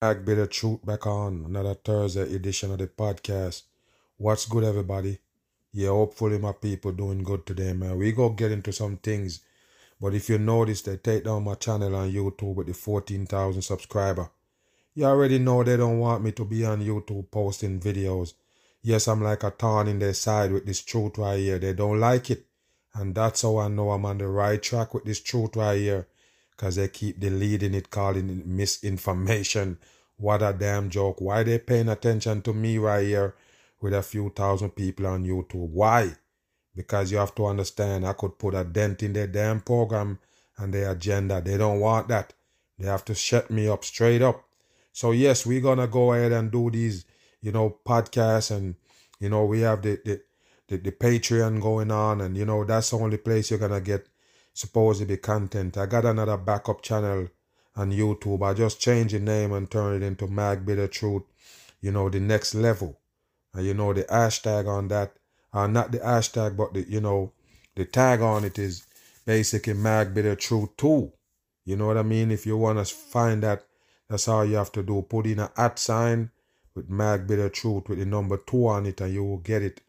Back, bit of truth back on another Thursday edition of the podcast. What's good, everybody? Yeah, hopefully my people doing good today, man. We go get into some things, but if you notice, they take down my channel on YouTube with the 14,000 subscriber. You already know they don't want me to be on YouTube posting videos. Yes, I'm like a thorn in their side with this truth right here. They don't like it, and that's how I know I'm on the right track with this truth right here. Because they keep deleting it, calling it misinformation. What a damn joke. Why they paying attention to me right here with a few thousand people on YouTube? Why? Because you have to understand, I could put a dent in their damn program and their agenda. They don't want that. They have to shut me up straight up. So yes, we're going to go ahead and do these, podcasts. And, we have the Patreon going on. And, that's the only place you're going to get supposedly content. I got another backup channel on YouTube. I just changed the name and turned it into Mag Bitter Truth, the next level. And the hashtag on that, not the hashtag, but the tag on it is basically Mag Bitter Truth 2. You know what I mean? If you want to find that, that's all you have to do. Put in an @ with Mag Bitter Truth with the number 2 on it and you will get it.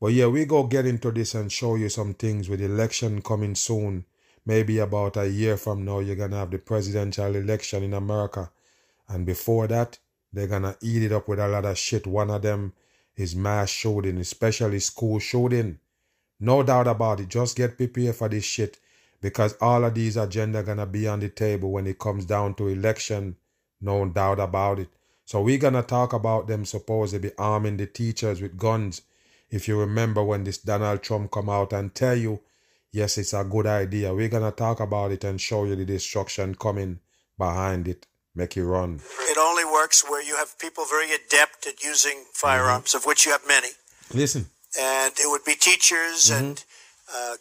But yeah, we go get into this and show you some things with election coming soon. Maybe about a year from now, you're going to have the presidential election in America. And before that, they're going to eat it up with a lot of shit. One of them is mass shooting, especially school shooting. No doubt about it. Just get prepared for this shit. Because all of these agenda going to be on the table when it comes down to election. No doubt about it. So we're going to talk about them supposedly arming the teachers with guns. If you remember when this Donald Trump come out and tell you, yes, it's a good idea. We're going to talk about it and show you the destruction coming behind it. Make you run. It only works where you have people very adept at using firearms, of which you have many. Listen. And it would be teachers and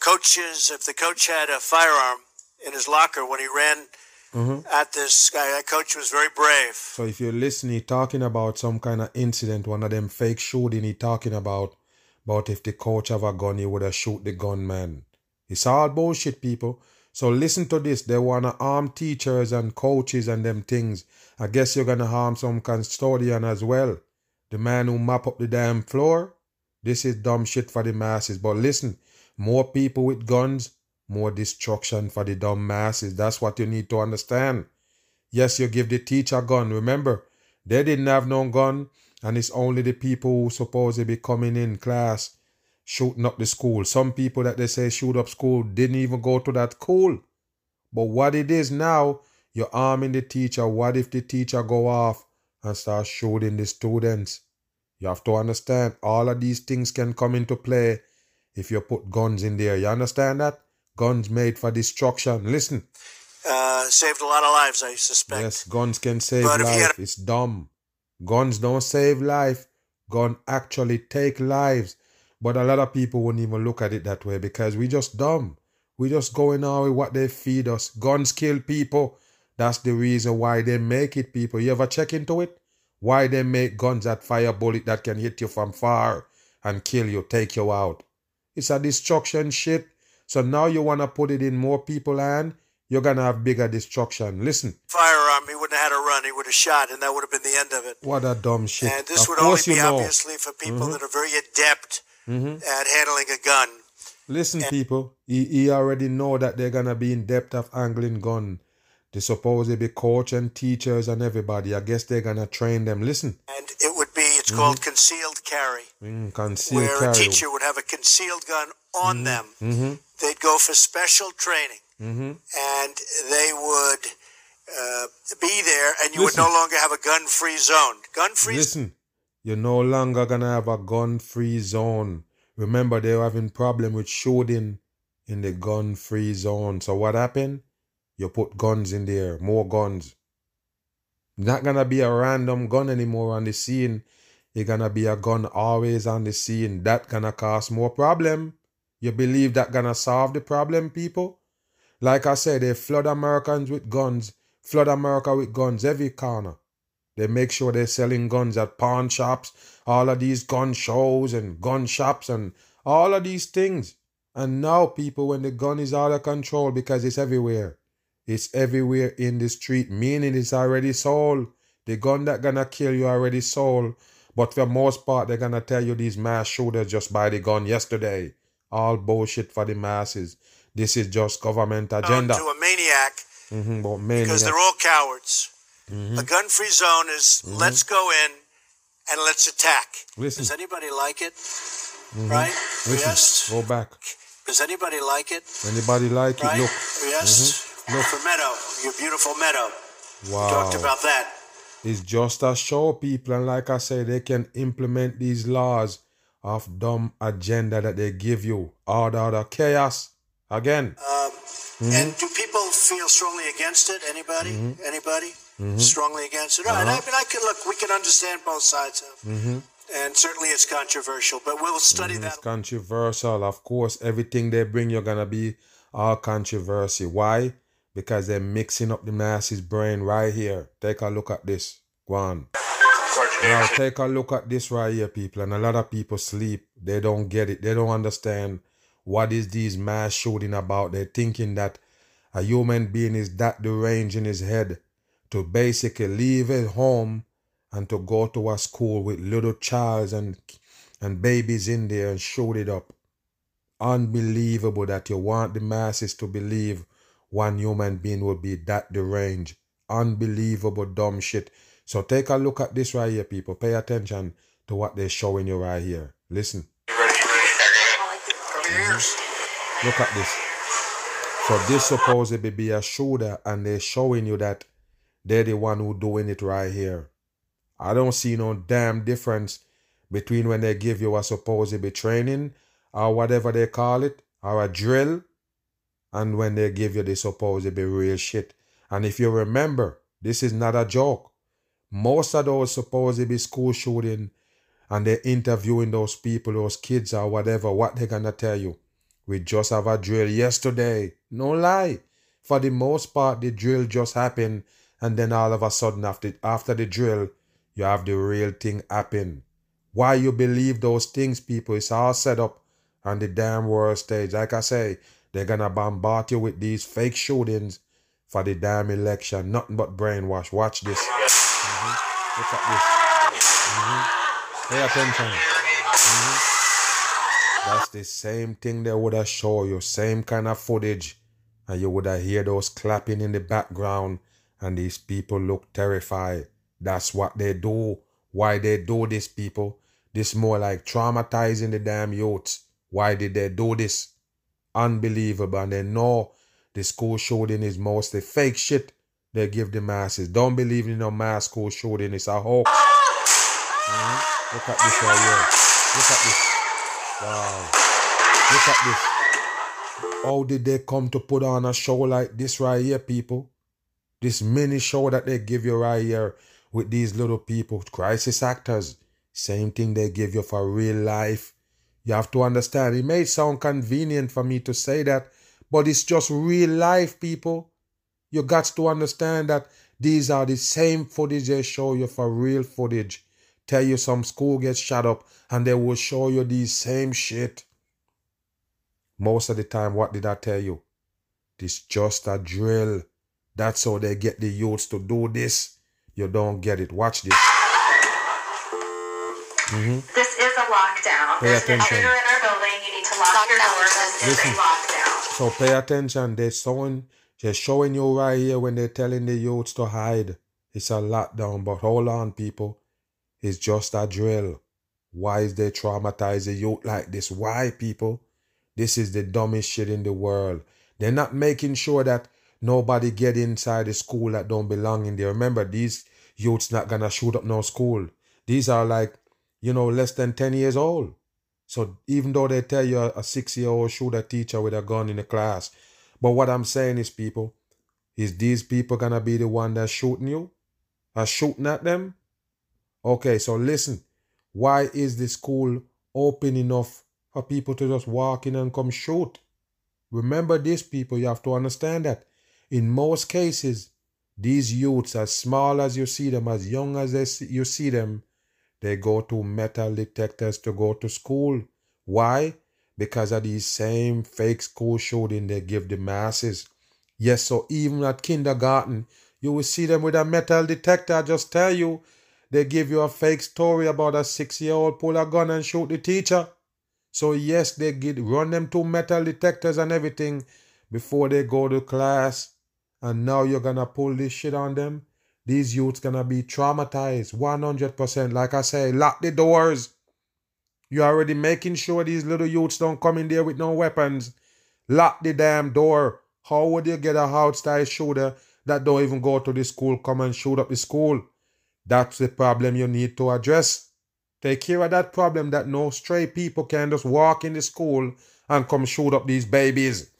coaches. If the coach had a firearm in his locker when he ran at this guy, that coach was very brave. So if you listen, he talking about some kind of incident, one of them fake shooting he talking about. But if the coach have a gun, he would have shoot the gunman. It's all bullshit, people. So listen to this. They want to harm teachers and coaches and them things. I guess you're going to harm some custodian as well. The man who mop up the damn floor. This is dumb shit for the masses. But listen, more people with guns, more destruction for the dumb masses. That's what you need to understand. Yes, you give the teacher a gun. Remember, they didn't have no gun. And it's only the people who supposedly be coming in class shooting up the school. Some people that they say shoot up school didn't even go to that school. But what it is now, you're arming the teacher. What if the teacher go off and start shooting the students? You have to understand, all of these things can come into play if you put guns in there. You understand that? Guns made for destruction. Listen. Saved a lot of lives, I suspect. Yes, guns can save life. It's dumb. Guns don't save life. Guns actually take lives. But a lot of people wouldn't even look at it that way because we just dumb. We just going on with what they feed us. Guns kill people. That's the reason why they make it, people. You ever check into it? Why they make guns that fire bullet that can hit you from far and kill you, take you out. It's a destruction shit. So now you want to put it in more people's hands. You're going to have bigger destruction. Listen. Firearm, he wouldn't have had a run. He would have shot, and that would have been the end of it. What a dumb shit. And this would only be obviously for people that are very adept at handling a gun. Listen, people. He already know that they're going to be in depth of handling gun. They supposedly be coach and teachers and everybody. I guess they're going to train them. Listen. And it would be, it's called concealed carry. Concealed carry. Where a teacher would have a concealed gun on them. They'd go for special training. And they would be there, and you would no longer have a gun-free zone. Gun-free. Listen, you're no longer gonna have a gun-free zone. Remember, they were having problem with shooting in the gun-free zone. So what happened? You put guns in there, more guns. Not gonna be a random gun anymore on the scene. It's gonna be a gun always on the scene. That gonna cause more problem. You believe that gonna solve the problem, people? Like I said, they flood Americans with guns, flood America with guns every corner. They make sure they're selling guns at pawn shops, all of these gun shows and gun shops and all of these things. And now, people, when the gun is out of control because it's everywhere. It's everywhere in the street, meaning it's already sold. The gun that gonna kill you already sold. But for the most part, they're gonna tell you these mass shooters just buy the gun yesterday. All bullshit for the masses. This is just government agenda. To a maniac. Mm-hmm, but maniac. Because they're all cowards. Mm-hmm. A gun-free zone is let's go in and let's attack. Listen. Does anybody like it? Mm-hmm. Right? Listen. Yes. Go back. Does anybody like it? Anybody like right? it? Look. Yes. Mm-hmm. Look. For Meadow, your beautiful Meadow. Wow. We talked about that. It's just a show, people, and like I say, they can implement these laws of dumb agenda that they give you. All the other chaos. Again. And do people feel strongly against it? Anybody? Anybody? Strongly against it? Right. I mean, I can look, we can understand both sides of it. And certainly it's controversial, but we'll study that. It's controversial. Of course, everything they bring, you're going to be all controversy. Why? Because they're mixing up the masses' brain right here. Take a look at this. Go on. Now, take a look at this right here, people. And a lot of people sleep. They don't get it. They don't understand what is these mass shooting about. They're thinking that a human being is that deranged in his head to basically leave his home and to go to a school with little childs and babies in there and shoot it up. Unbelievable that you want the masses to believe one human being would be that deranged. Unbelievable dumb shit. So take a look at this right here, people. Pay attention to what they're showing you right here. Listen. Look at this. So this supposedly be a shooter, and they're showing you that they're the one who doing it right here. I don't see no damn difference between when they give you a supposedly training or whatever they call it, or a drill, and when they give you the supposedly real shit. And if you remember, this is not a joke. Most of those supposedly school shooting, and they're interviewing those people, those kids or whatever, what they're gonna tell you. We just have a drill yesterday. No lie. For the most part, the drill just happened, and then all of a sudden after the drill, you have the real thing happen. Why you believe those things, people? It's all set up on the damn world stage. Like I say, they're gonna bombard you with these fake shootings for the damn election. Nothing but brainwash. Watch this. Look at this. Pay attention. That's the same thing they would have shown you. Same kind of footage. And you would have heard those clapping in the background. And these people look terrified. That's what they do. Why they do this, people. This more like traumatizing the damn youths. Why did they do this? Unbelievable. And they know the school shooting is mostly fake shit they give the masses. Don't believe in no mass school shooting. It's a hoax. Look at this right here. Look at this. Wow. Look at this. How did they come to put on a show like this right here, people? This mini show that they give you right here with these little people, crisis actors. Same thing they give you for real life. You have to understand, it may sound convenient for me to say that, but it's just real life, people. You got to understand that these are the same footage they show you for real footage. Tell you some school gets shut up and they will show you these same shit. Most of the time, what did I tell you? It's just a drill. That's how they get the youths to do this. You don't get it. Watch this. This is a lockdown. Pay attention. There's an in our building. You need to lock your doors. This is a lockdown. So pay attention. They're showing you right here when they're telling the youths to hide. It's a lockdown. But hold on, people. It's just a drill. Why is they traumatizing you like this? Why, people? This is the dumbest shit in the world. They're not making sure that nobody get inside the school that don't belong in there. Remember, these youths not gonna shoot up no school. These are like, you know, less than 10 years old. So even though they tell you a 6-year-old shoot a teacher with a gun in the class, but what I'm saying is, people, is these people gonna be the one that's shooting you? Are shooting at them? Okay, so listen, why is the school open enough for people to just walk in and come shoot? Remember this, people, you have to understand that. In most cases, these youths, as small as you see them, as young as you see them, they go to metal detectors to go to school. Why? Because of these same fake school shooting they give the masses. Yes, so even at kindergarten, You will see them with a metal detector. I just tell you, they give you a fake story about a 6-year-old pull a gun and shoot the teacher. So yes, they run them to metal detectors and everything before they go to class. And now you're gonna pull this shit on them. These youths gonna be traumatized 100%. Like I say, lock the doors. You're already making sure these little youths don't come in there with no weapons. Lock the damn door. How would you get a outside shooter that don't even go to the school come and shoot up the school? That's the problem you need to address. Take care of that problem that no stray people can just walk in the school and come shoot up these babies.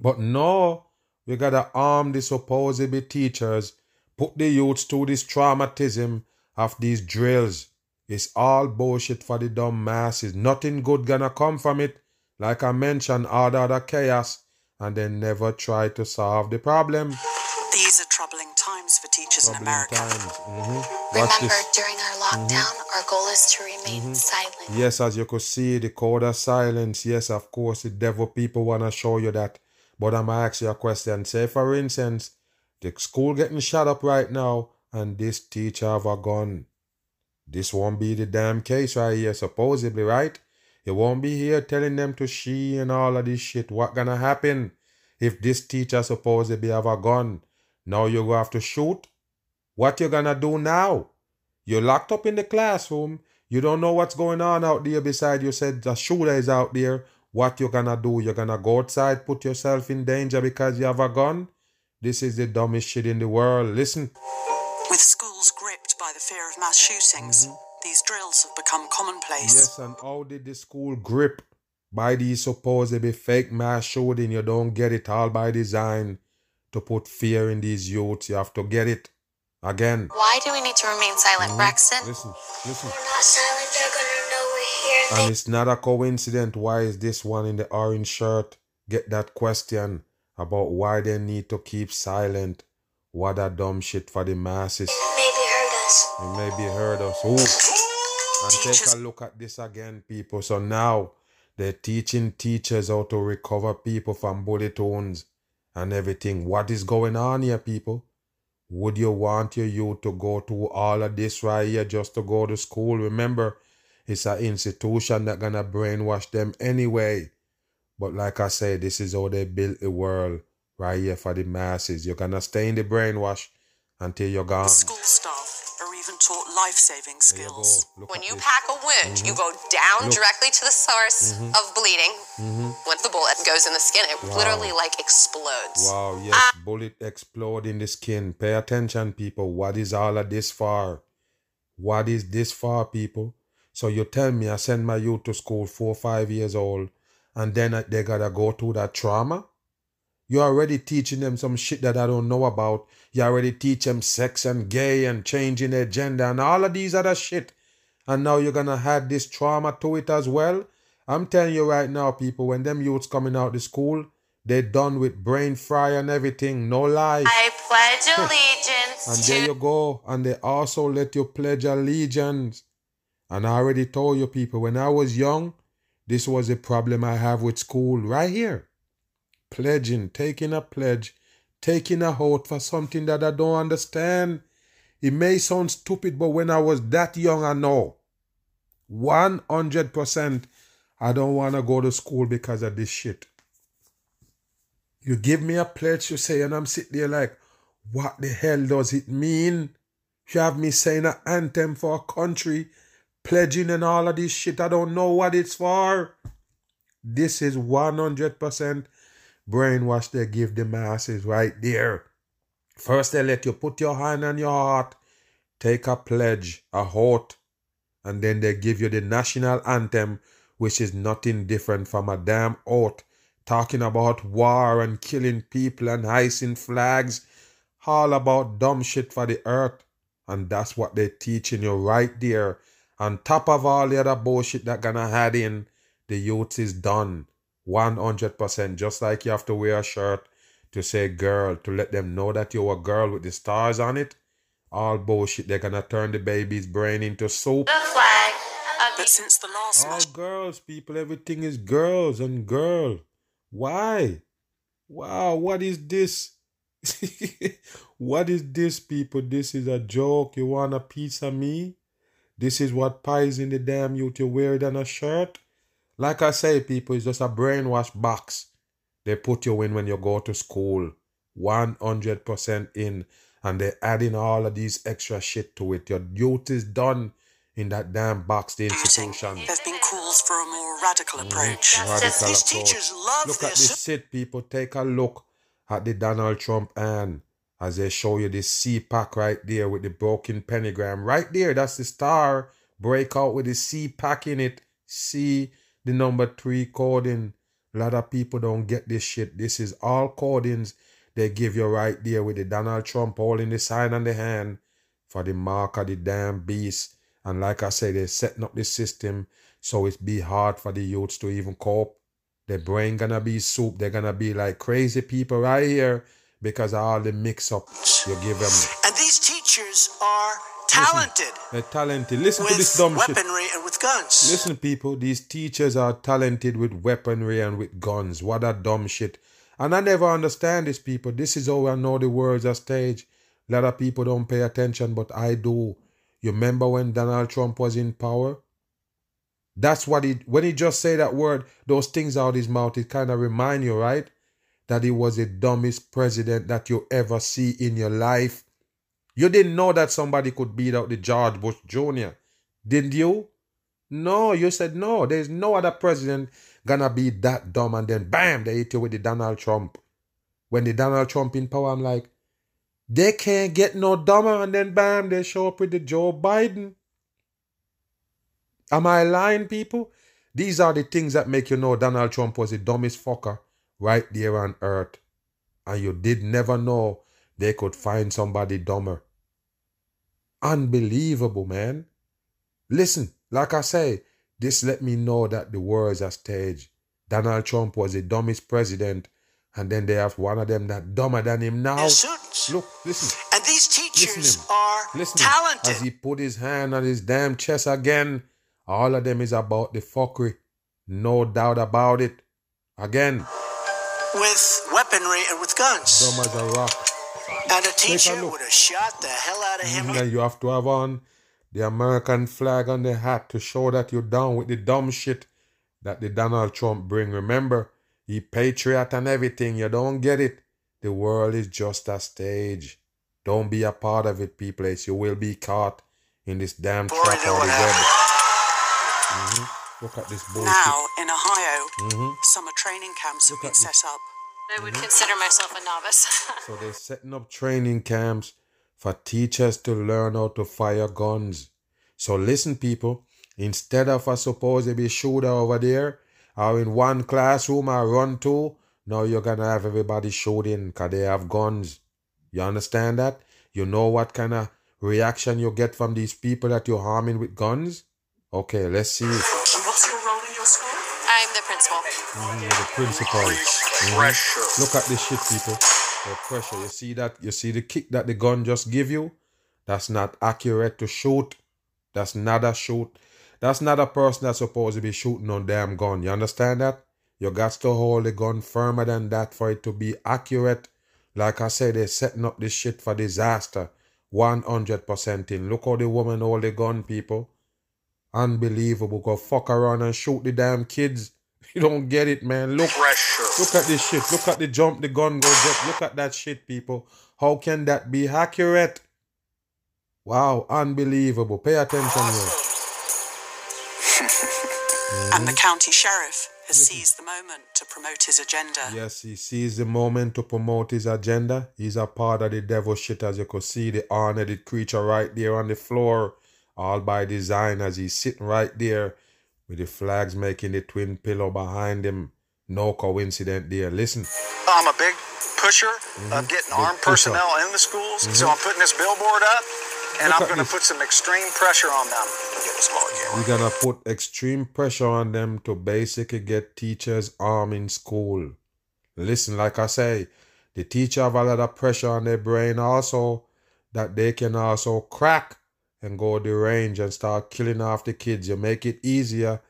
But no, we gotta arm the supposed teachers, put the youths to this traumatism of these drills. It's all bullshit for the dumb masses. Nothing good gonna come from it. Like I mentioned, all the other chaos, and they never try to solve the problem. These are troubling times for teachers in America. Remember, during our lockdown, our goal is to remain silent. Yes, as you could see, the code of silence. Yes, of course, the devil people want to show you that. But I'm going to ask you a question. Say, for instance, the school getting shut up right now, and this teacher have a gun. This won't be the damn case right here, supposedly, right? You won't be here telling them to she and all of this shit. What going to happen if this teacher supposedly have a gun? Now you're going to have to shoot. What you going to do now? You're locked up in the classroom. You don't know what's going on out there. Besides, you said the shooter is out there. What you going to do? You're going to go outside, put yourself in danger because you have a gun? This is the dumbest shit in the world. Listen. With schools gripped by the fear of mass shootings, these drills have become commonplace. Yes, and how did the school grip by these supposedly fake mass shooting? You don't get it, all by design. To put fear in these youths, you have to get it. Again. Why do we need to remain silent, Braxton? Listen. We're not silent, they're gonna know we're here. And it's not a coincidence. Why is this one in the orange shirt get that question about why they need to keep silent? What a dumb shit for the masses. It maybe hurt us. It maybe hurt us. Ooh. And teachers. Take a look at this again, people. So now they're teaching teachers how to recover people from bullet wounds and everything. What is going on here, people? Would you want your youth to go to all of this right here just to go to school? Remember, it's an institution that's gonna brainwash them anyway. But like I say, this is how they built the world right here for the masses. You're gonna stay in the brainwash until you're gone. The school staff are even taught life-saving skills. When you pack a wound, you go down directly to the source of bleeding. Once the bullet goes in the skin, it literally like explodes. Wow, yes, bullet explode in the skin. Pay attention, people. What is all of this for? What is this for, people? So you tell me I send my youth to school 4 or 5 years old, and then they gotta go through that trauma? You're already teaching them some shit that I don't know about. You already teach them sex and gay and changing their gender and all of these other shit. And now you're gonna add this trauma to it as well? I'm telling you right now, people, when them youths coming out of school, they're done with brain fry and everything. No lies. I pledge allegiance and there you go. And they also let you pledge allegiance. And I already told you, people, when I was young, this was a problem I have with school right here. Pledging, taking a pledge, taking a oath for something that I don't understand. It may sound stupid, but when I was that young, I know. 100%. I don't want to go to school because of this shit. You give me a pledge, you say, and I'm sitting there like, what the hell does it mean? You have me saying an anthem for a country, pledging and all of this shit. I don't know what it's for. This is 100% brainwash they give the masses right there. First, they let you put your hand on your heart, take a pledge, a oath, and then they give you the national anthem, which is nothing different from a damn oath, talking about war and killing people and hissing flags, all about dumb shit for the earth. And that's what they're teaching you right there. On top of all the other bullshit that gonna add in, the youth is done. 100%. Just like you have to wear a shirt to say girl, to let them know that you're a girl with the stars on it. All bullshit. They're gonna turn the baby's brain into soup. The flag. But since the last all girls, people, everything is girls and girl. Why? Wow, what is this? What is this, people? This is a joke. You want a piece of me? This is what pies in the damn youth you wear than a shirt. Like I say, people, it's just a brainwash box they put you in when you go to school. 100% in. And they're adding all of these extra shit to it. Your youth is done in that damn box, the institution. There have been calls for a more radical approach. Radical these approach. Teachers love look this. At this shit, people. Take a look at the Donald Trump and as they show you this CPAC right there with the broken pentagram. Right there, that's the star breakout with the CPAC in it. See the number 3 coding. A lot of people don't get this shit. This is all codings they give you right there with the Donald Trump holding the sign on the hand for the mark of the damn beast. And like I say, they're setting up the system so it be hard for the youths to even cope. Their brain gonna be soup. They're gonna be like crazy people right here because of all the mix-up you give them. And these teachers are talented. They're talented. Listen to this dumb shit. With weaponry and with guns. Listen, people, these teachers are talented with weaponry and with guns. What a dumb shit. And I never understand this, people. This is how I know the world's a stage. A lot of people don't pay attention, but I do. You remember when Donald Trump was in power? That's what he... When he just said that word, those things out his mouth, it kind of remind you, right? That he was the dumbest president that you ever see in your life. You didn't know that somebody could beat out the George Bush Jr., didn't you? No, you said no. There's no other president gonna be that dumb. And then, bam, they hit you with the Donald Trump. When the Donald Trump in power, I'm like... They can't get no dumber, and then bam, they show up with the Joe Biden. Am I lying, people? These are the things that make you know Donald Trump was the dumbest fucker right there on earth. And you did never know they could find somebody dumber. Unbelievable, man. Listen, like I say, this let me know that the war is a stage. Donald Trump was the dumbest president. And then they have one of them that dumber than him now. Look, listen. And these teachers are talented. As he put his hand on his damn chest again, all of them is about the fuckery. No doubt about it. Again. With weaponry and with guns. Dumb as a rock. And a teacher would have shot the hell out of him. And you have to have on the American flag on the hat to show that you're down with the dumb shit that the Donald Trump bring. Remember? He patriot and everything. You don't get it. The world is just a stage. Don't be a part of it, people. You will be caught in this damn trap on the web. Look at this bullshit. Now, in Ohio, summer training camps have been set up. I would consider myself a novice. So they're setting up training camps for teachers to learn how to fire guns. So listen, people. Instead of a supposedly shooter over there, or in one classroom I run to, now you're going to have everybody shooting because they have guns. You understand that? You know what kind of reaction you get from these people that you're harming with guns? Okay, let's see. And what's your role in your school? I'm the principal. The principal. Look at this shit, people. The pressure. You see that? You see the kick that the gun just give you? That's not accurate to shoot. That's not a shoot. That's not a person that's supposed to be shooting on damn gun. You understand that? You got to hold the gun firmer than that for it to be accurate. Like I say, they're setting up this shit for disaster. 100% in. Look how the woman hold the gun, people. Unbelievable. Go fuck around and shoot the damn kids. You don't get it, man. Look. Look at this shit. Look at the jump the gun goes up. Look at that shit, people. How can that be accurate? Wow, unbelievable. Pay attention here. And the county sheriff has seized the moment to promote his agenda. Yes, he seized the moment to promote his agenda. He's a part of the devil shit, as you could see, the unedited creature right there on the floor, all by design, as he's sitting right there with the flags making the twin pillow behind him. No coincidence there. Listen. I'm a big pusher of getting armed personnel in the schools, so I'm putting this billboard up. And I'm going to put some extreme pressure on them. We're going to put extreme pressure on them to basically get teachers armed in school. Listen, like I say, the teacher have a lot of pressure on their brain also that they can also crack and go deranged and start killing off the kids. You make it easier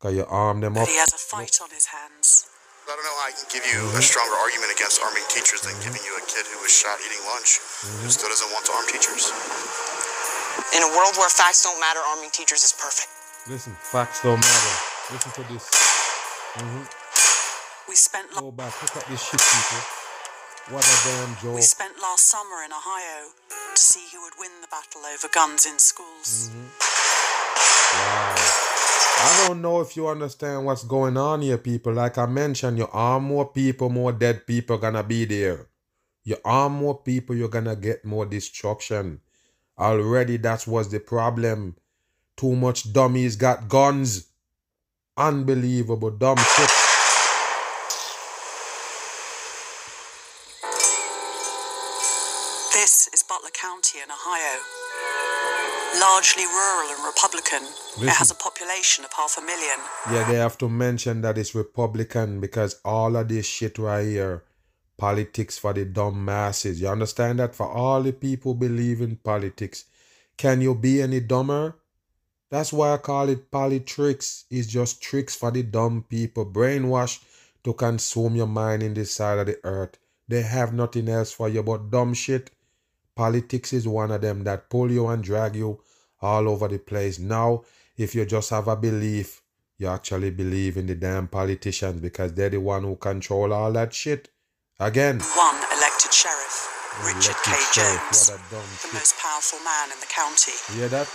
because you arm them up. But he has a fight on his hands. I don't know how I can give you a stronger argument against arming teachers than giving you a kid who was shot eating lunch who still doesn't want to arm teachers. In a world where facts don't matter, arming teachers is perfect. Listen, facts don't matter. Listen to this. We spent Go back, pick up this shit, people. What a damn joke. We spent last summer in Ohio to see who would win the battle over guns in schools. Wow. I don't know if you understand what's going on here, people. Like I mentioned, you arm more people, more dead people gonna be there. You arm more people, you're gonna get more destruction. Already that was the problem. Too much dummies got guns. Unbelievable dumb shit. This is Butler County in Ohio. Largely rural and Republican. Listen. It has a population of 500,000. Yeah, they have to mention that it's Republican because all of this shit right here, politics for the dumb masses. You understand that? For all the people believe in politics. Can you be any dumber? That's why I call it politricks. It's just tricks for the dumb people. Brainwash to consume your mind in this side of the earth. They have nothing else for you but dumb shit. Politics is one of them that pull you and drag you all over the place. Now, if you just have a belief, you actually believe in the damn politicians because they're the one who control all that shit. Again. One elected sheriff, Richard K. Jones, the most powerful man in the county. You hear that?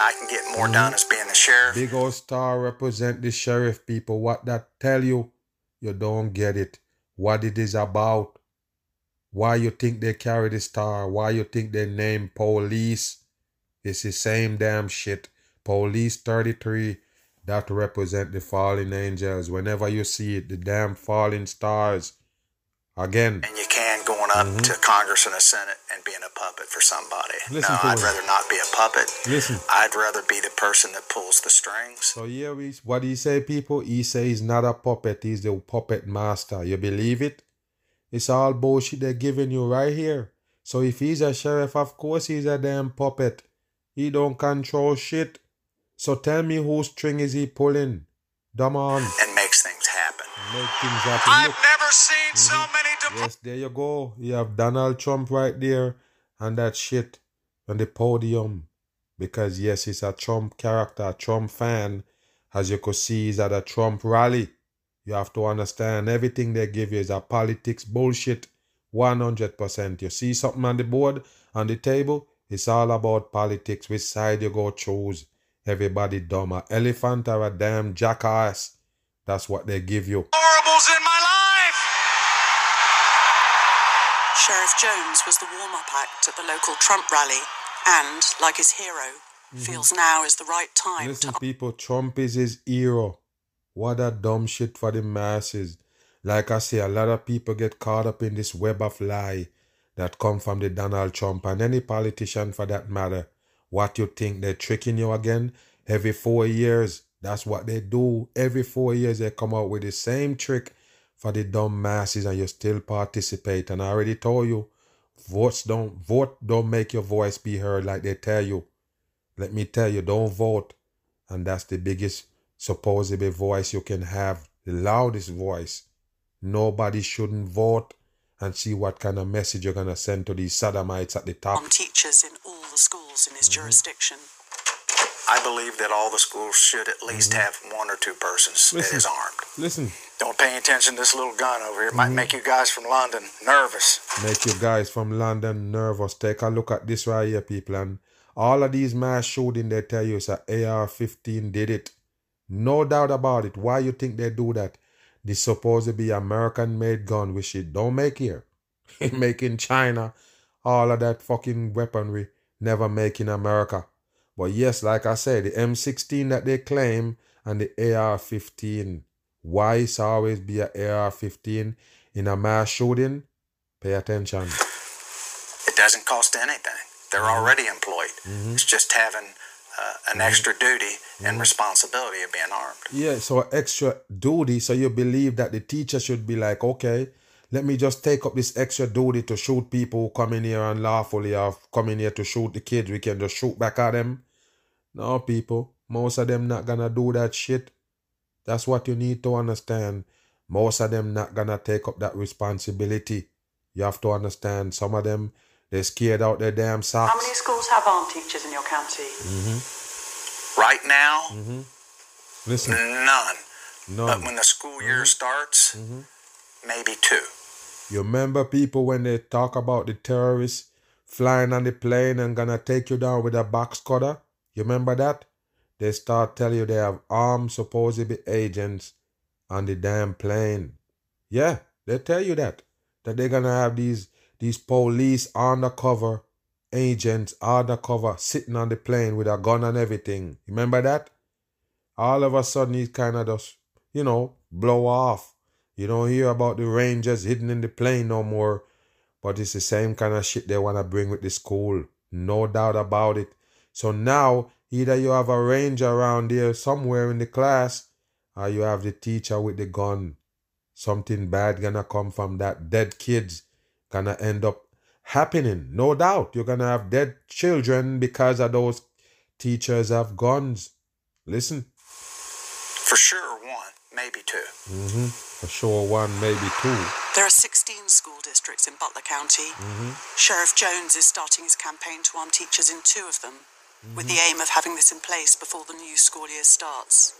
I can get more done as being the sheriff. Big old star represent the sheriff, people. What that tell you, you don't get it. What it is about. Why you think they carry the star? Why you think they name police? It's the same damn shit. Police 33, that represent the fallen angels. Whenever you see it, the damn fallen stars. Again. And you can going up to Congress and the Senate and being a puppet for somebody. Listen no, I'd rather not be a puppet. Listen. I'd rather be the person that pulls the strings. So here is what he say, people. He say he's not a puppet. He's the puppet master. You believe it? It's all bullshit they're giving you right here. So if he's a sheriff, of course he's a damn puppet. He don't control shit. So tell me whose string is he pulling? Dumb on. And makes things happen. I've never seen so many... Yes, there you go. You have Donald Trump right there and that shit on the podium. Because yes, he's a Trump character, a Trump fan. As you could see, he's at a Trump rally. You have to understand everything they give you is a politics bullshit, 100%. You see something on the board, on the table, it's all about politics, which side you go choose. Everybody dumb, an elephant or a damn jackass. That's what they give you. Horribles in my life! Sheriff Jones was the warm-up act at the local Trump rally and, like his hero, feels now is the right time. Listen, people, Trump is his hero. What a dumb shit for the masses. Like I say, a lot of people get caught up in this web of lie that come from the Donald Trump and any politician for that matter. What you think, they're tricking you again? Every 4 years, that's what they do. Every 4 years, they come out with the same trick for the dumb masses and you still participate. And I already told you, vote don't make your voice be heard like they tell you. Let me tell you, don't vote. And that's the biggest supposedly voice you can have, the loudest voice. Nobody shouldn't vote and see what kind of message you're going to send to these sodomites at the top. Teachers in all the schools in his jurisdiction. I believe that all the schools should at least have one or two persons that is armed. Listen. Don't pay attention to this little gun over here. It might make you guys from London nervous. Make you guys from London nervous. Take a look at this right here, people. And all of these mass shooting, they tell you it's an AR-15 did it. No doubt about it. Why you think they do that? This supposed to be American-made gun, which it don't make here. It make in China. All of that fucking weaponry never make in America. But yes, like I said, the M16 that they claim and the AR-15. Why it's always be an AR-15 in a mass shooting? Pay attention. It doesn't cost anything. They're already employed. It's just having... an extra duty and responsibility of being armed. Yeah, so extra duty. So you believe that the teacher should be like, okay, let me just take up this extra duty to shoot people who come in here unlawfully or come in here to shoot the kids. We can just shoot back at them. No, people. Most of them not gonna do that shit. That's what you need to understand. Most of them not gonna take up that responsibility. You have to understand, some of them, they're scared out their damn socks. How many schools have armed teachers in your county? Mm-hmm. Right now? Mm-hmm. Listen. None. But when the school year starts, maybe two. You remember people when they talk about the terrorists flying on the plane and gonna take you down with a box cutter? You remember that? They start telling you they have armed supposed agents on the damn plane. Yeah, they tell you that they're gonna have these police undercover agents, undercover, sitting on the plane with a gun and everything. Remember that? All of a sudden, it kind of just, blow off. You don't hear about the Rangers hidden in the plane no more. But it's the same kind of shit they want to bring with the school. No doubt about it. So now, either you have a Ranger around there somewhere in the class, or you have the teacher with the gun. Something bad gonna come from that. Dead kids gonna end up happening. No doubt. You're gonna have dead children because of those teachers have guns. Listen. For sure, one, maybe two. For sure, one, maybe two. There are 16 school districts in Butler County. Sheriff Jones is starting his campaign to arm teachers in two of them, with the aim of having this in place before the new school year starts.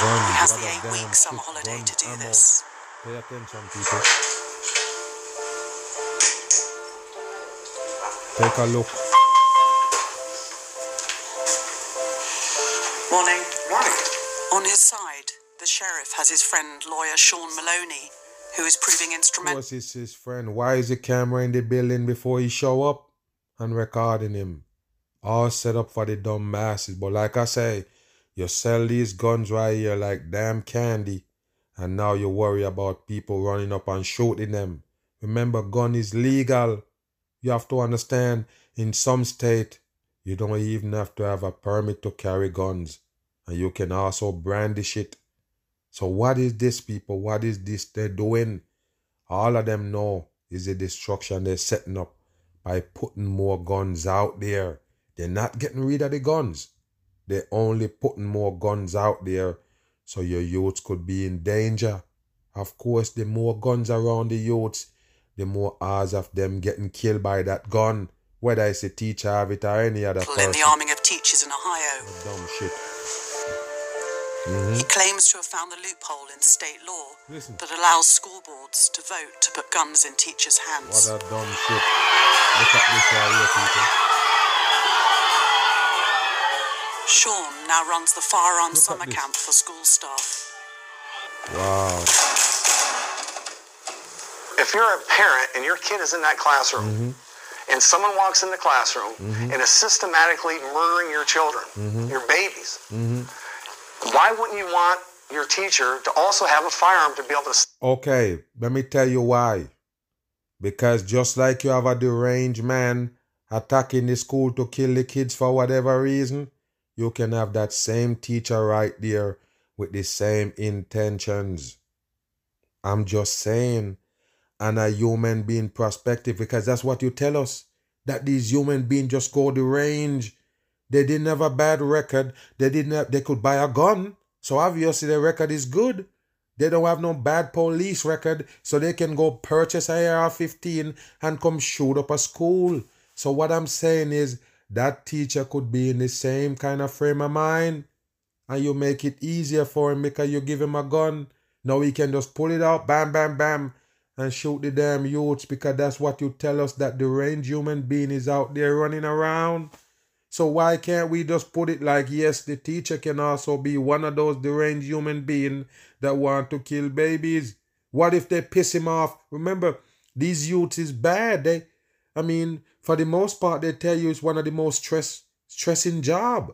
He has the 8-week summer holiday to do this. Pay attention, people. Take a look. Morning. On his side, the sheriff has his friend, lawyer Sean Maloney, who is proving instrumental. Who was his friend? Why is the camera in the building before he show up and recording him? All set up for the dumb masses. But like I say, you sell these guns right here like damn candy, and now you worry about people running up and shooting them. Remember, gun is legal. You have to understand, in some state, you don't even have to have a permit to carry guns, and you can also brandish it. So what is this, people? What is this they're doing? All of them know is the destruction they're setting up by putting more guns out there. They're not getting rid of the guns. They're only putting more guns out there so your youths could be in danger. Of course, the more guns around the youths, the more odds of them getting killed by that gun, whether it's a teacher, have it, or any other person. In the arming of teachers in Ohio. That dumb shit. He claims to have found the loophole in state law that allows school boards to vote to put guns in teachers' hands. What a dumb shit. Look at this area, people. Sean now runs the firearms summer camp for school staff. Wow. If you're a parent and your kid is in that classroom, and someone walks in the classroom and is systematically murdering your children, your babies, why wouldn't you want your teacher to also have a firearm to be able to... Okay, let me tell you why. Because just like you have a deranged man attacking the school to kill the kids for whatever reason, you can have that same teacher right there with the same intentions. I'm just saying, and a human being perspective, because that's what you tell us, that these human beings just go deranged. They didn't have a bad record. They could buy a gun, so obviously their record is good. They don't have no bad police record, so they can go purchase an AR-15 and come shoot up a school. So what I'm saying is, that teacher could be in the same kind of frame of mind, and you make it easier for him because you give him a gun. Now he can just pull it out, bam, bam, bam, and shoot the damn youths, because that's what you tell us, that deranged human being is out there running around. So why can't we just put it like, yes, the teacher can also be one of those deranged human beings that want to kill babies. What if they piss him off? Remember, these youths is bad. For the most part, they tell you it's one of the most stressing job.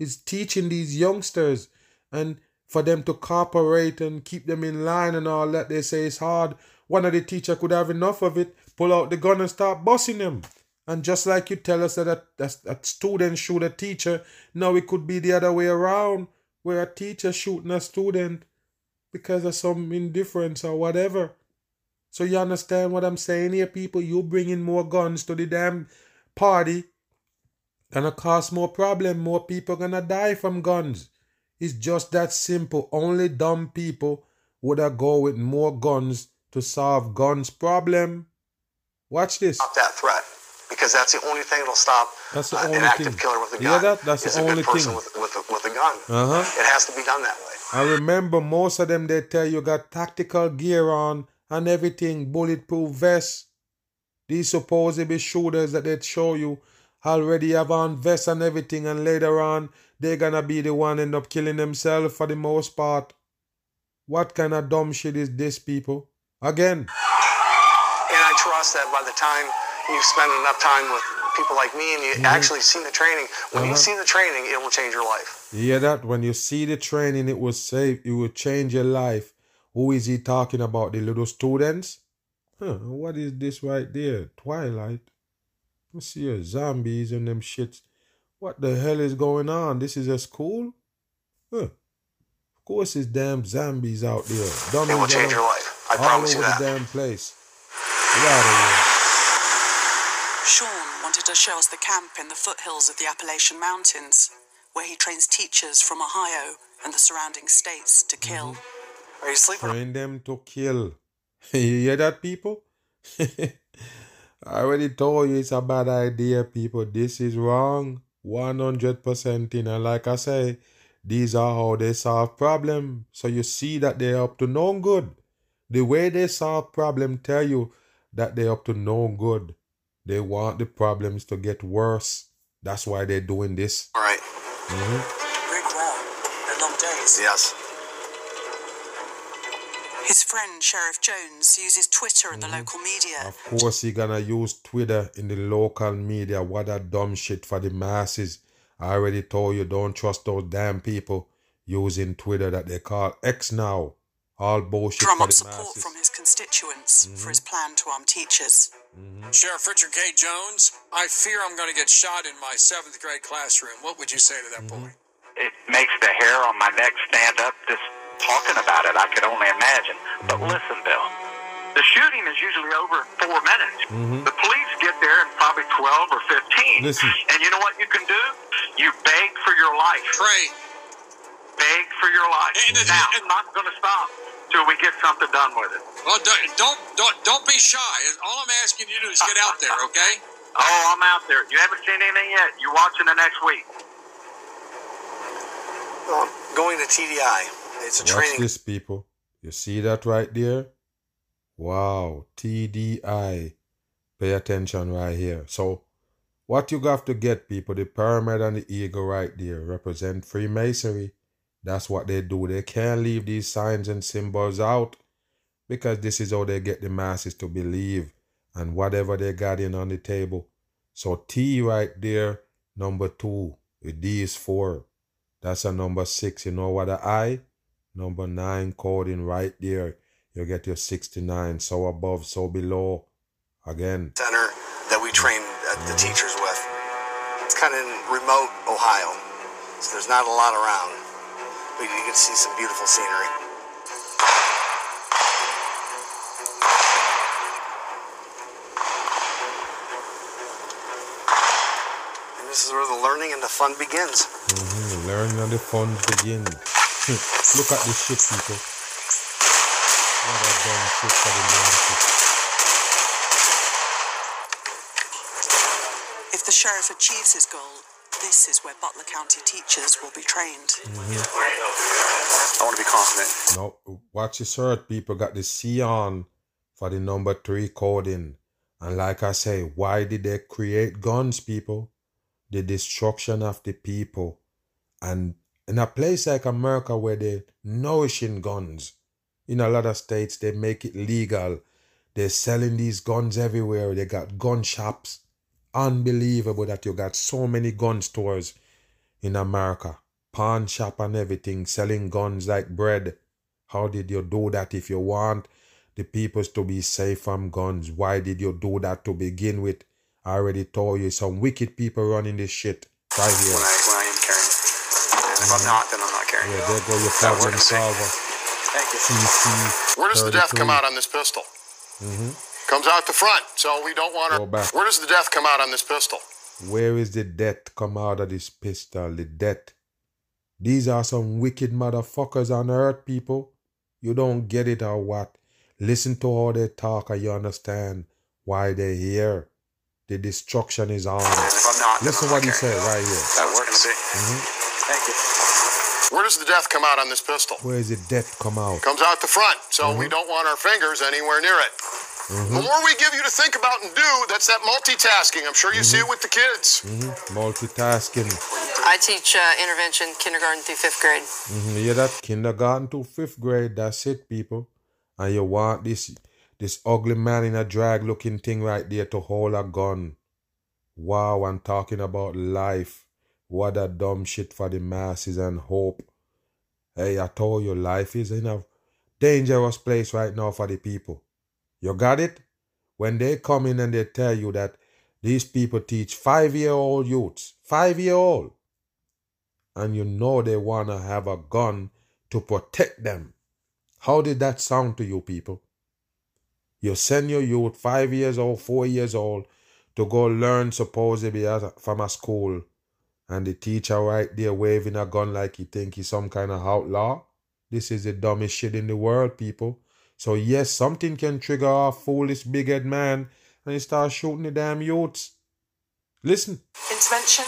It's teaching these youngsters, and for them to cooperate and keep them in line and all that, they say it's hard. One of the teacher could have enough of it, pull out the gun and start busting them. And just like you tell us that a student shoot a teacher, now it could be the other way around, where a teacher shooting a student because of some indifference or whatever. So you understand what I'm saying here, people? You bringing more guns to the damn party, gonna cause more problem. More people gonna die from guns. It's just that simple. Only dumb people would have go with more guns to solve guns problem. Watch this. Stop that threat, because that's the only thing that'll stop an active killer with a gun. Yeah, that's the only thing. With a gun. It has to be done that way. I remember most of them, they tell you got tactical gear on and everything, bulletproof vests. These supposedly shooters that they show you already have on vests and everything, and later on they're gonna be the one end up killing themselves for the most part. What kind of dumb shit is this, people? Again. And I trust that by the time you've spent enough time with people like me and you actually seen the training, when you see the training, it will change your life. You hear that? When you see the training, it will save, it will change your life. Who is he talking about? The little students? What is this right there? Twilight. You see your zombies and them shits. What the hell is going on? This is a school? Of course it's damn zombies out there. Dumb it will change your life. I promise you that. All over the damn place. Get out of here. Sean wanted to show us the camp in the foothills of the Appalachian Mountains, where he trains teachers from Ohio and the surrounding states to kill. Are you sleeping? Train them to kill. You hear that, people? I already told you it's a bad idea, people. This is wrong. 100% in. And like I say, these are how they solve problems. So you see that they're up to no good. The way they solve problems tell you that they're up to no good. They want the problems to get worse. That's why they're doing this. All right. Very well. They're long days. Yes. His friend, Sheriff Jones, uses Twitter in the local media. Of course, he's gonna use Twitter in the local media. What a dumb shit for the masses. I already told you, don't trust those damn people using Twitter that they call X now. All bullshit for the masses. Drum up support from his constituents for his plan to arm teachers. Sheriff Richard K. Jones, I fear I'm going to get shot in my 7th grade classroom. What would you say to that boy? It makes the hair on my neck stand up just talking about it. I could only imagine. But listen, Bill, the shooting is usually over in 4 minutes. The police get there in probably 12 or 15. Listen. And you know what you can do? You beg for your life. Pray. Beg for your life. Now, I'm not going to stop till we get something done with it. Well, don't be shy. All I'm asking you to do is get out there, okay? I'm out there. You haven't seen anything yet. You're watching the next week. Well, going to TDI. It's a training. Watch this, people. You see that right there? Wow. TDI. Pay attention right here. So, what you have to get, people, the pyramid and the eagle right there represent Freemasonry. That's what they do. They can't leave these signs and symbols out, because this is how they get the masses to believe and whatever they got in on the table. So T right there, number 2. The D is 4. That's a number 6. You know what the I? Number 9 coding right there. You get your 69. So above, so below. Again. Center that we train the teachers with. It's kind of in remote Ohio, so there's not a lot around. But you can see some beautiful scenery. This is where the learning and the fun begins. Learning and the fun begins. Look at this shit, people. What a dumb shit for the masses. If the sheriff achieves his goal, this is where Butler County teachers will be trained. I want to be confident. No, watch this shirt, people. Got the C on for the number 3 coding. And like I say, why did they create guns, people? The destruction of the people. And in a place like America where they're nourishing guns, in a lot of states they make it legal. They're selling these guns everywhere. They got gun shops. Unbelievable that you got so many gun stores in America. Pawn shop and everything, selling guns like bread. How did you do that if you want the people to be safe from guns? Why did you do that to begin with? I already told you, some wicked people running this shit right here. When I am carrying it. If I'm not, then I'm not carrying it. Yeah, there go your father and salvo. Thank you. CC Where does the death come out on this pistol? Comes out the front, so we don't want to... Where does the death come out on this pistol? Where is the death come out of this pistol? The death. These are some wicked motherfuckers on earth, people. You don't get it or what? Listen to how they talk and you understand why they're here. The destruction is on. Listen what he said right here. That works. Thank you. Where does the death come out on this pistol? Where does the death come out? It comes out the front, so we don't want our fingers anywhere near it. The more we give you to think about and do, that's that multitasking. I'm sure you see it with the kids. Multitasking. I teach intervention kindergarten through 5th grade. You hear that? Kindergarten to 5th grade, that's it, people. And you want this ugly man in a drag-looking thing right there to hold a gun. Wow, I'm talking about life. What a dumb shit for the masses and hope. Hey, I told you, life is in a dangerous place right now for the people. You got it? When they come in and they tell you that these people teach 5-year-old youths, 5-year-old, and you know they want to have a gun to protect them. How did that sound to you people? You send your youth, 5 years old, 4 years old, to go learn supposedly from a school, and the teacher right there waving a gun like he think he's some kind of outlaw. This is the dumbest shit in the world, people. So yes, something can trigger a foolish big-head man, and he starts shooting the damn youths. Listen. Intervention.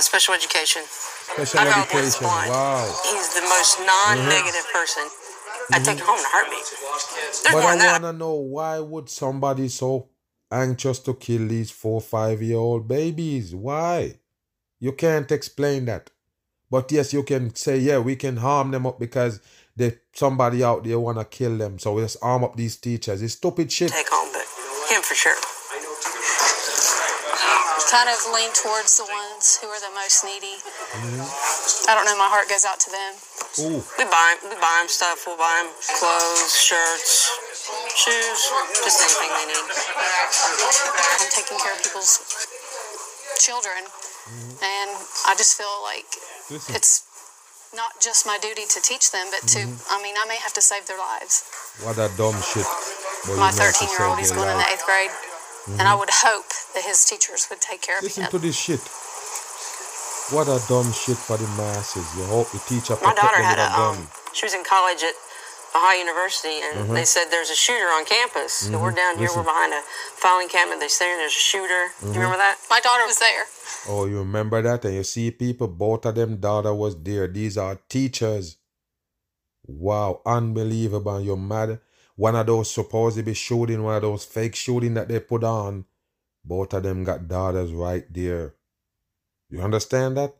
Special education. Special education. Wow. He's the most non-negative person. I take him home in a heartbeat. There's but I want to know, why would somebody so anxious to kill these 4-5-year-old babies? Why? You can't explain that. But yes, you can say, yeah, we can harm them up because somebody out there want to kill them. So let's arm up these teachers. It's stupid shit. Take home, but him for sure. Kind of lean towards the ones who are the most needy. I don't know. My heart goes out to them. Ooh. We buy them stuff. We'll buy them clothes, shirts, shoes, just anything they need. I'm taking care of people's children, and I just feel like it's not just my duty to teach them, but to, I mean, I may have to save their lives. What a dumb shit. Well, my 13-year-old is going in the 8th grade. And I would hope that his teachers would take care of him. Listen to this shit. What a dumb shit for the masses. You hope the teacher protects them. My daughter had she was in college at Ohio University, and they said there's a shooter on campus. So we're down here, we're behind a filing cabinet. They say there's a shooter. You remember that? My daughter was there. Oh, you remember that? And you see, people, both of them daughter was there. These are teachers. Wow, unbelievable. You're mad. One of those supposed to be shooting, one of those fake shooting that they put on. Both of them got daughters right there. You understand that?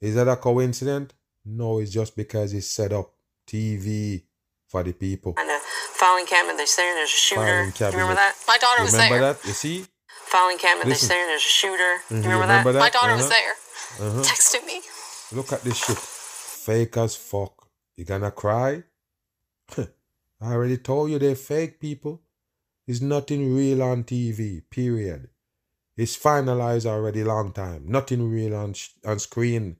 Is that a coincidence? No, it's just because it's set up. TV for the people. And a filing cabinet, they say there's a shooter. Do you remember that? My daughter was there. Remember that? You see? Filing cabinet, they say there's a shooter. Do you remember that? My daughter was there. Texted me. Look at this shit. Fake as fuck. You gonna cry? I already told you they're fake, people. There's nothing real on TV, period. It's finalized already long time. Nothing real on screen.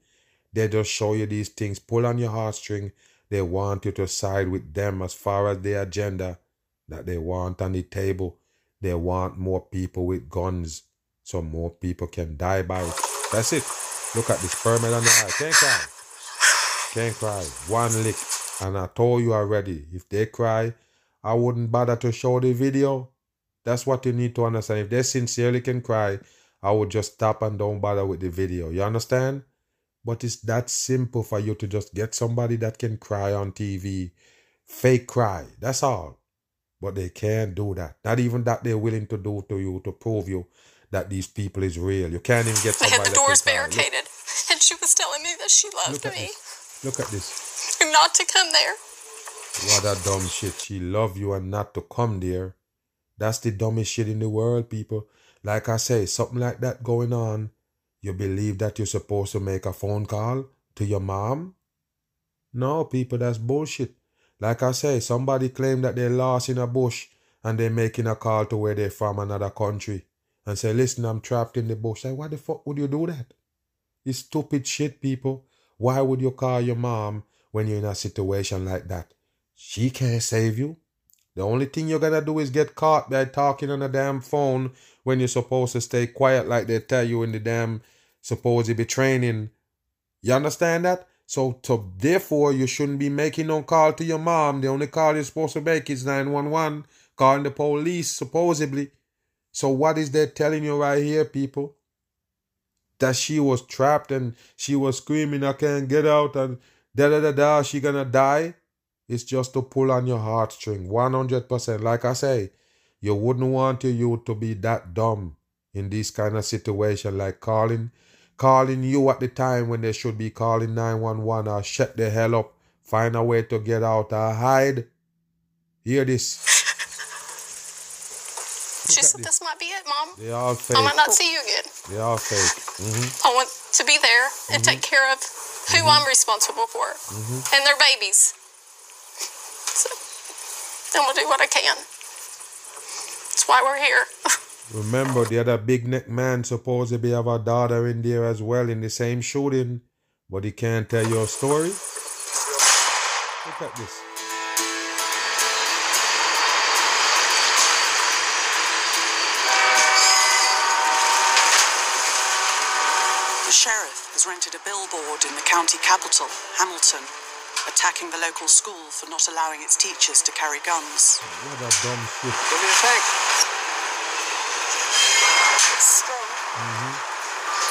They just show you these things, pull on your heartstring. They want you to side with them as far as their agenda that they want on the table. They want more people with guns so more people can die by it. That's it. Look at the sperm and the eye. Can't cry. Can't cry. One lick. And I told you already, if they cry, I wouldn't bother to show the video. That's what you need to understand. If they sincerely can cry, I would just stop and don't bother with the video. You understand? But it's that simple for you to just get somebody that can cry on TV. Fake cry. That's all. But they can't do that. Not even that they're willing to do to you to prove you that these people is real. You can't even get somebody that can cry. They had the doors barricaded. And she was telling me that she loved me. Look at this. And not to come there. What a dumb shit. She love you and not to come there. That's the dumbest shit in the world, people. Like I say, something like that going on. You believe that you're supposed to make a phone call to your mom? No, people, that's bullshit. Like I say, somebody claimed that they're lost in a bush and they're making a call to where they're from, another country. And say, listen, I'm trapped in the bush. Say, why the fuck would you do that? It's stupid shit, people. Why would you call your mom when you're in a situation like that? She can't save you. The only thing you're gonna do is get caught by talking on a damn phone when you're supposed to stay quiet like they tell you in the damn supposed to be training. You understand that? So therefore, you shouldn't be making no call to your mom. The only call you're supposed to make is 911, calling the police, supposedly. So what is they telling you right here, people? That she was trapped and she was screaming, I can't get out, and da-da-da-da, she gonna die? It's just to pull on your heartstring, 100%. Like I say, you wouldn't want your youth to be that dumb in this kind of situation, like calling you at the time when they should be calling 911 or shut the hell up, find a way to get out or hide. Hear this. She said this might be it, Mom. They all fake. I might not see you again. They all fake. Mm-hmm. I want to be there and take care of who I'm responsible for and their babies. So I'm going to do what I can. That's why we're here. Remember, the other big neck man supposedly have a daughter in there as well in the same shooting, but he can't tell your story. Look at this. The sheriff has rented a billboard in the county capital, Hamilton, attacking the local school for not allowing its teachers to carry guns. What a dumb shit. Give me a fake.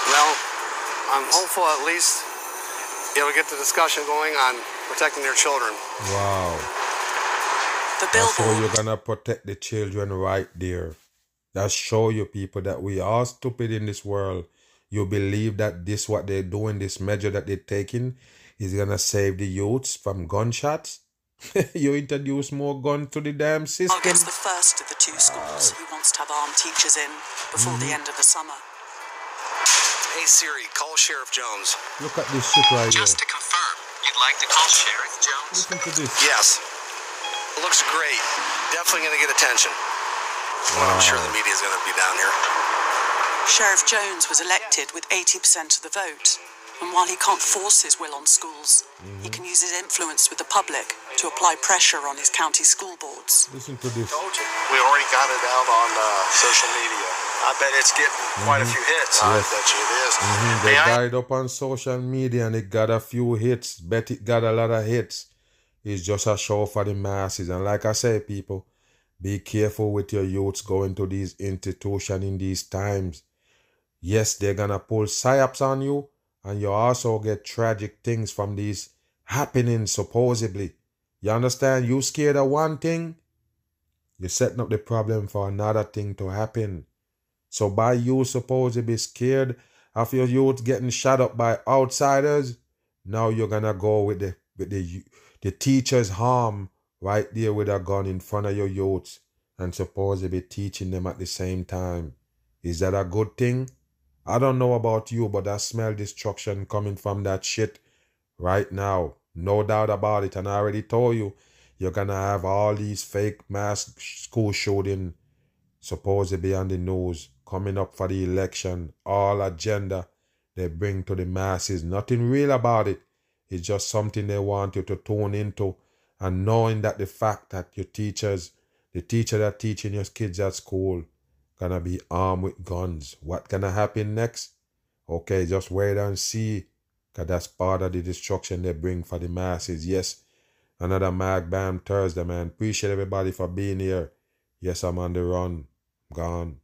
Well, I'm hopeful at least it'll get the discussion going on protecting their children. Wow. That's how you're going to protect the children right there. That show you people that we are stupid in this world. You believe that this what they're doing, this measure that they're taking is going to save the youths from gunshots. You introduce more guns to the damn system. Target's the first of the two schools who wants to have armed teachers in before the end of the summer. Hey Siri, call Sheriff Jones. Look at this shit right here. Just to confirm, you'd like to call Sheriff Jones? Listen to this. Yes. It looks great. Definitely going to get attention. Wow. I'm sure the media's going to be down here. Sheriff Jones was elected with 80% of the vote. And while he can't force his will on schools, he can use his influence with the public to apply pressure on his county school boards. Listen to this. We already got it out on social media. I bet it's getting quite a few hits. Yes. I bet you it is. They died up on social media and it got a few hits. Bet it got a lot of hits. It's just a show for the masses. And like I say, people, be careful with your youths going to these institutions in these times. Yes, they're going to pull psyops on you, and you also get tragic things from these happenings, supposedly. You understand? You scared of one thing, you're setting up the problem for another thing to happen. So by you supposed to be scared of your youth getting shot up by outsiders, now you're gonna go with the teacher's harm right there with a gun in front of your youths and supposed to be teaching them at the same time. Is that a good thing? I don't know about you, but I smell destruction coming from that shit right now. No doubt about it. And I already told you, you're gonna have all these fake mass school shooting supposed to be on the news, coming up for the election, all agenda they bring to the masses. Nothing real about it. It's just something they want you to tune into. And knowing that the fact that your teachers, the teacher that teaching your kids at school, gonna be armed with guns. What gonna happen next? Okay, just wait and see. Because that's part of the destruction they bring for the masses. Yes, another Mag Bam Thursday, man. Appreciate everybody for being here. Yes, I'm on the run. Gone.